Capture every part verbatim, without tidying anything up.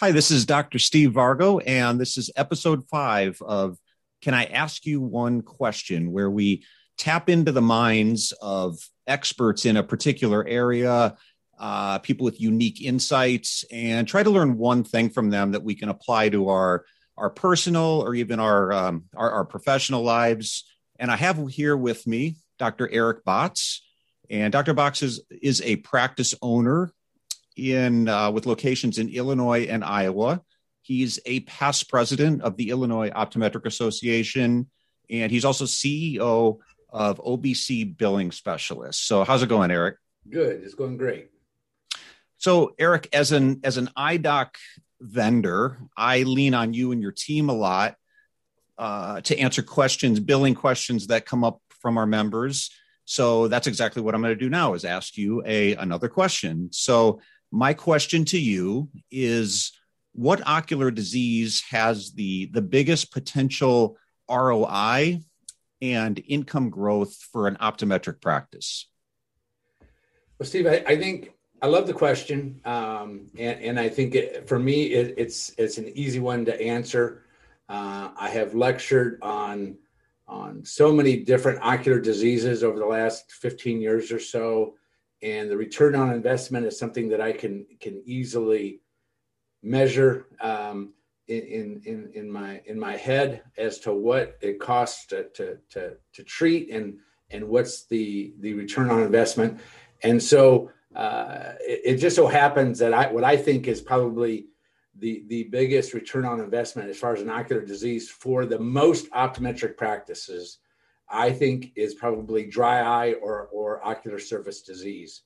Hi, this is Doctor Steve Vargo, and this is episode five of Can I Ask You One Question, where we tap into the minds of experts in a particular area, uh, people with unique insights, and try to learn one thing from them that we can apply to our, our personal or even our, um, our, our professional lives. And I have here with me Doctor Eric Botts, and Doctor Botts is, is a practice owner in uh, with locations in Illinois and Iowa. He's a past president of the Illinois Optometric Association, and he's also C E O of O B C Billing Specialists. So how's it going, Eric? Good. It's going great. So Eric, as an as an I D O C vendor, I lean on you and your team a lot uh, to answer questions, billing questions that come up from our members. So that's exactly what I'm going to do now, is ask you a another question. So my question to you is, what ocular disease has the, the biggest potential R O I and income growth for an optometric practice? Well, Steve, I, I think I love the question. Um, and, and I think it, for me, it, it's it's an easy one to answer. Uh, I have lectured on, on so many different ocular diseases over the last fifteen years or so. And the return on investment is something that I can can easily measure um, in in in my in my head as to what it costs to to to, to treat and and what's the the return on investment. And so uh, it, it just so happens that I what I think is probably the the biggest return on investment as far as an ocular disease for the most optometric practices, I think, is probably dry eye or, or ocular surface disease.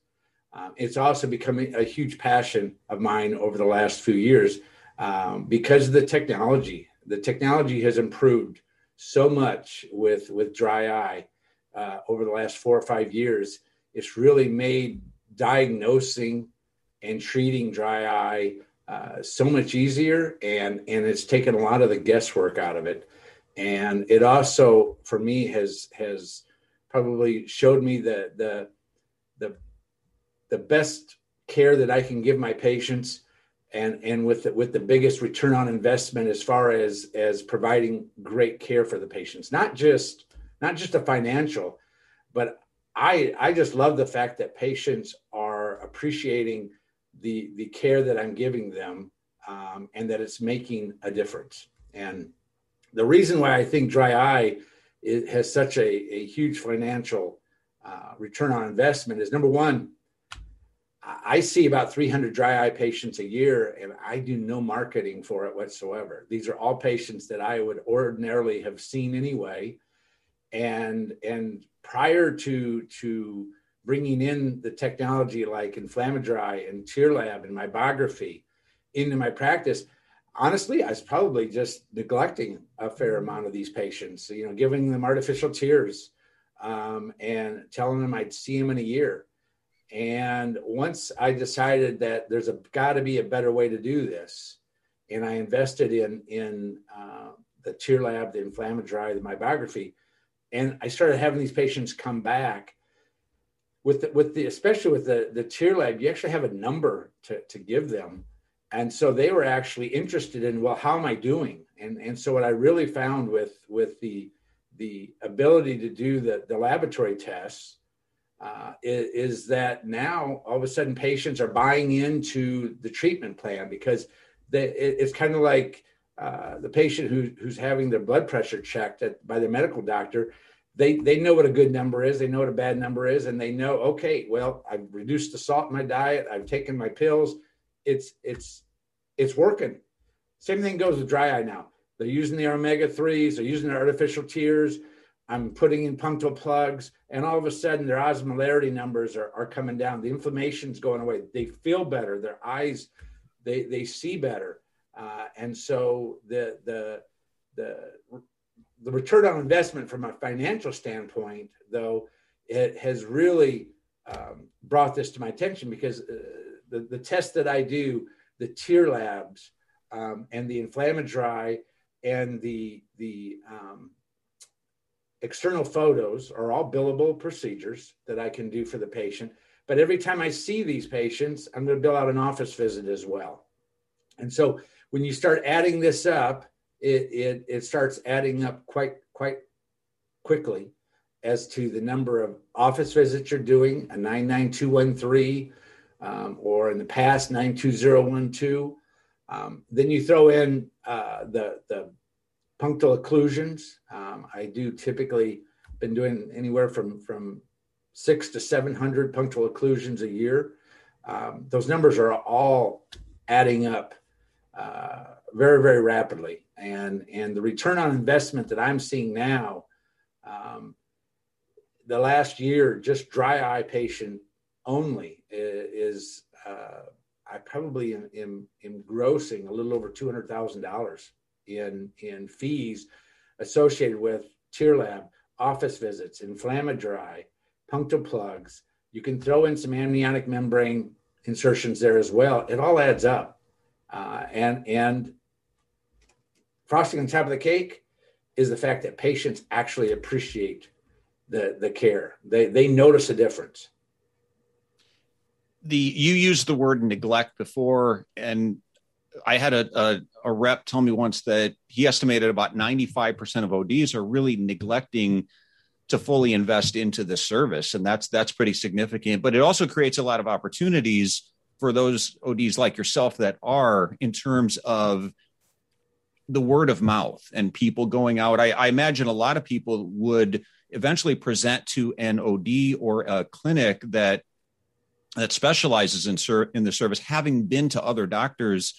Um, it's also becoming a huge passion of mine over the last few years um, because of the technology. The technology has improved so much with, with dry eye uh, over the last four or five years. It's really made diagnosing and treating dry eye uh, so much easier, and, and it's taken a lot of the guesswork out of it. And it also, for me, has has probably showed me the, the the the best care that I can give my patients, and and with the, with the biggest return on investment as far as as providing great care for the patients. Not just not just a financial, but I I just love the fact that patients are appreciating the the care that I'm giving them, um, and that it's making a difference. And the reason why I think dry eye is, has such a, a huge financial uh, return on investment is, number one, I see about three hundred dry eye patients a year, and I do no marketing for it whatsoever. These are all patients that I would ordinarily have seen anyway. And, and prior to, to bringing in the technology like Inflammadry and TearLab and Meibography into my practice, honestly, I was probably just neglecting a fair amount of these patients, you know, giving them artificial tears um, and telling them I'd see them in a year. And once I decided that there's a got to be a better way to do this, and I invested in in uh, the TearLab, the Inflammadry, the Meibography, and I started having these patients come back. With the, with the especially with the the TearLab, you actually have a number to to give them. And so they were actually interested in, well, how am I doing? And and so what I really found with with the the ability to do the, the laboratory tests uh, is, is that now all of a sudden patients are buying into the treatment plan, because they, it, it's kind of like uh, the patient who, who's having their blood pressure checked at, by their medical doctor. They they know what a good number is. They know what a bad number is. And they know, okay, well, I've reduced the salt in my diet. I've taken my pills. It's it's it's working. Same thing goes with dry eye now. They're using the omega threes, they're using the artificial tears. I'm putting in punctal plugs, and all of a sudden their osmolarity numbers are, are coming down. The inflammation's going away. They feel better. Their eyes, they they see better. Uh, and so the the the the return on investment from a financial standpoint, though, it has really um, brought this to my attention, because uh, The, the tests that I do, the TearLabs um, and the Inflammadry and the the um, external photos are all billable procedures that I can do for the patient. But every time I see these patients, I'm going to bill out an office visit as well. And so when you start adding this up, it, it, it starts adding up quite, quite quickly as to the number of office visits you're doing, a nine nine two one three, um, or in the past, nine two zero one two. Um, then you throw in uh, the, the punctal occlusions. Um, I do typically been doing anywhere from, from six to seven hundred punctal occlusions a year. Um, those numbers are all adding up uh, very, very rapidly. And, and the return on investment that I'm seeing now, um, the last year, just dry eye patient only is, uh, I probably am, am engrossing a little over two hundred thousand dollars in, in fees associated with TearLab, office visits, Inflammadry, punctal plugs. You can throw in some amniotic membrane insertions there as well. It all adds up. Uh, and, and frosting on top of the cake is the fact that patients actually appreciate the, the care. They, they notice a difference. The, you used the word neglect before, and I had a, a, a rep tell me once that he estimated about ninety-five percent of O Ds are really neglecting to fully invest into this service. And that's, that's pretty significant, but it also creates a lot of opportunities for those O Ds like yourself that are, in terms of the word of mouth and people going out. I, I imagine a lot of people would eventually present to an O D or a clinic that, that specializes in, ser- in the service, having been to other doctors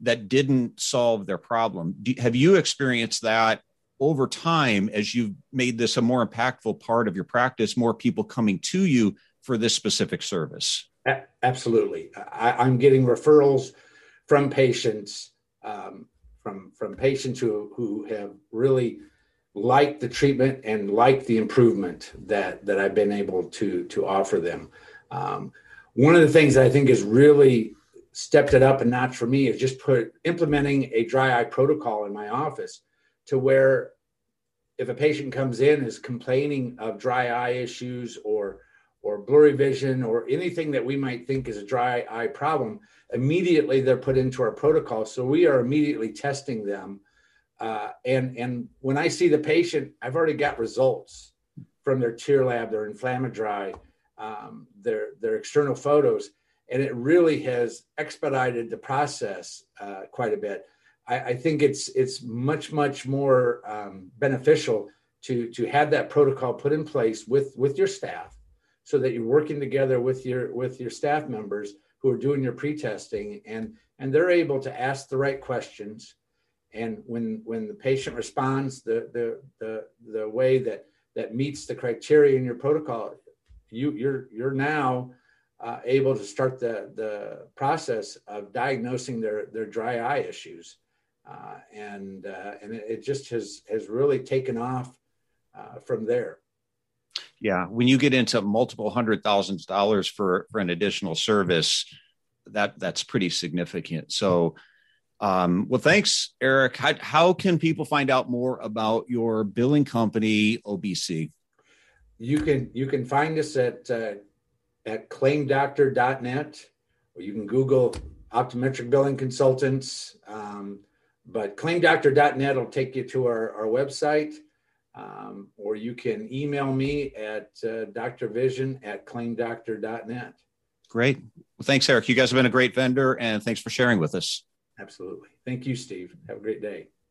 that didn't solve their problem. Do, have you experienced that over time as you've made this a more impactful part of your practice, more people coming to you for this specific service? A- absolutely. I- I'm getting referrals from patients, um, from, from patients who, who have really liked the treatment and liked the improvement that, that I've been able to, to offer them. Um, one of the things that I think has really stepped it up a notch for me is just put implementing a dry eye protocol in my office, to where if a patient comes in is complaining of dry eye issues or, or blurry vision or anything that we might think is a dry eye problem, immediately they're put into our protocol. So we are immediately testing them. Uh, and, and when I see the patient, I've already got results from their TearLab, their Inflammadry, um, their, their external photos. And it really has expedited the process uh, quite a bit. I, I think it's it's much, much more um, beneficial to, to have that protocol put in place with, with your staff, so that you're working together with your with your staff members who are doing your pre-testing, and, and they're able to ask the right questions. And when when the patient responds the the the, the way that, that meets the criteria in your protocol, you you're you're now Uh, able to start the, the process of diagnosing their, their dry eye issues. Uh, and uh, and it, it just has, has really taken off uh, from there. Yeah, when you get into multiple hundred thousands of dollars for, for an additional service, that that's pretty significant. So, um, well, thanks, Eric. How, how can people find out more about your billing company, O B C? You can, you can find us at uh, at claim doctor dot net, or you can Google optometric billing consultants, um, but claim doctor dot net will take you to our, our website, um, or you can email me at uh, d r vision at claim doctor dot net. Great. Well, thanks, Eric. You guys have been a great vendor, and thanks for sharing with us. Absolutely. Thank you, Steve. Have a great day.